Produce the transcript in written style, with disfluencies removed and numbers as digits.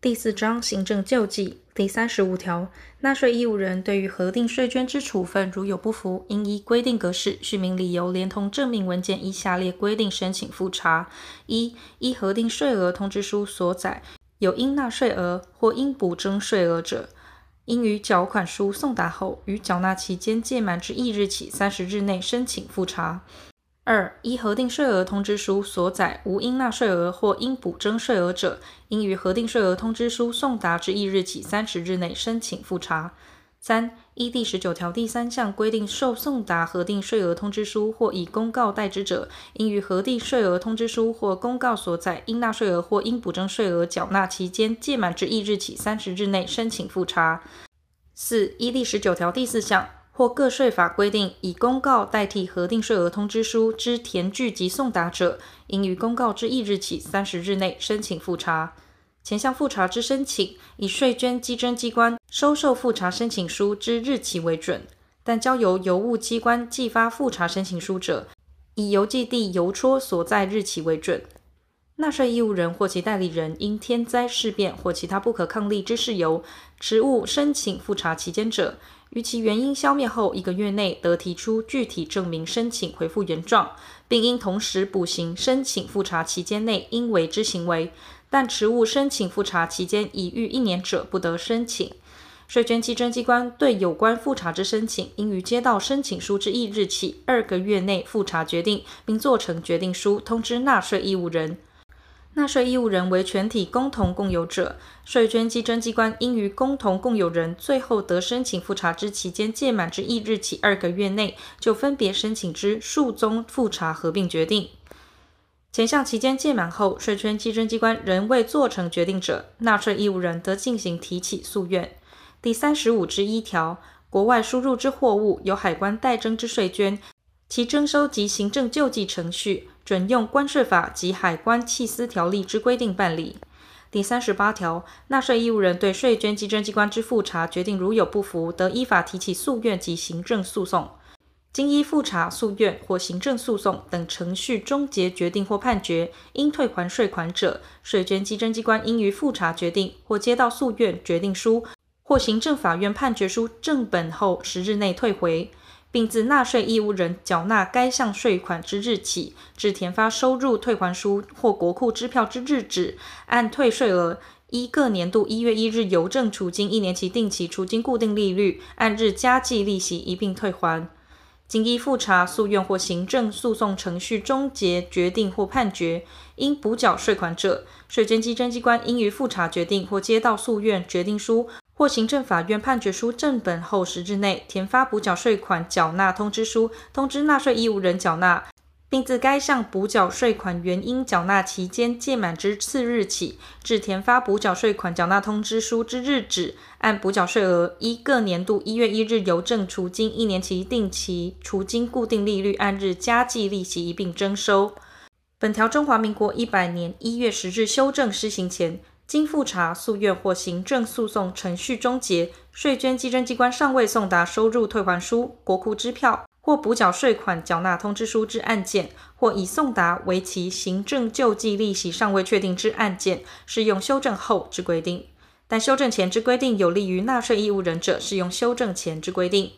第四章行政救济第35条，纳税义务人对于核定税捐之处分如有不服，应依规定格式、续名理由连同证明文件依下列规定申请复查： 1. 依核定税额通知书所载有应纳税额或应补征税额者，应于缴款书送达后于缴纳期间届满之翌日起30日内申请复查。2. 依核定税额通知书所载无应纳税额或应补征税额者，应于核定税额通知书送达之翌日起30日内申请复查。3. 依第19条第3项规定受送达核定税额通知书或以公告代之者，应于核定税额通知书或公告所载应纳税额或应补征税额缴纳期间届满之翌日起30日内申请复查。4. 依第19条第4项或各税法规定以公告代替核定税额通知书之填具及送达者，应于公告之翌日起30日内申请复查。前项复查之申请，以税捐稽征机关收受复查申请书之日期为准，但交由邮务机关寄发复查申请书者，以邮寄地邮戳所在日期为准。纳税义务人或其代理人因天灾事变或其他不可抗力之事由迟误申请复查期间者，于其原因消灭后1个月内得提出具体证明申请回复原状，并应同时补行申请复查期间内应为之行为，但迟误申请复查期间已逾1年者不得申请。税捐稽征机关对有关复查之申请，应于接到申请书之翌日起2个月内复查决定，并做成决定书通知纳税义务人。纳税义务人为全体共同共有者，税捐稽征机关应于共同共有人最后得申请复查之期间届满之翌日起2个月内，就分别申请之数宗复查合并决定。前项期间届满后，税捐稽征机关仍未做成决定者，纳税义务人得进行提起诉愿。第35之1条，国外输入之货物由海关代征之税捐，其征收及行政救济程序准用关税法及海关契司条例之规定办理。第38条，纳税义务人对税捐稽征机关之复查决定如有不服，得依法提起诉愿及行政诉讼。经依复查、诉愿或行政诉讼等程序终结决定或判决，应退还税款者，税捐稽征机关应于复查决定或接到诉愿决定书或行政法院判决书正本后10日内退回，并自纳税义务人缴纳该项税款之日起，至填发收入退还书或国库支票之日止，按退税额依各年度1月1日邮政储金1年期定期储金固定利率按日加计利息一并退还。经依复查、诉愿或行政诉讼程序终结决定或判决，应补缴税款者，税捐稽征机关应于复查决定或接到诉愿决定书或行政法院判决书正本后10日内填发补缴税款缴纳通知书，通知纳税义务人缴纳，并自该项补缴税款原应缴纳期间届满之次日起，至填发补缴税款缴纳通知书之日止，按补缴税额依各年度1月1日邮政储金1年期定期储金固定利率按日加计利息一并征收。本条中华民国100年1月10日修正施行前，经复查、诉愿或行政诉讼程序终结，税捐稽征机关尚未送达收入退还书、国库支票或补缴税款缴纳通知书之案件，或已送达为其行政救济利息尚未确定之案件，适用修正后之规定；但修正前之规定有利于纳税义务人者，适用修正前之规定。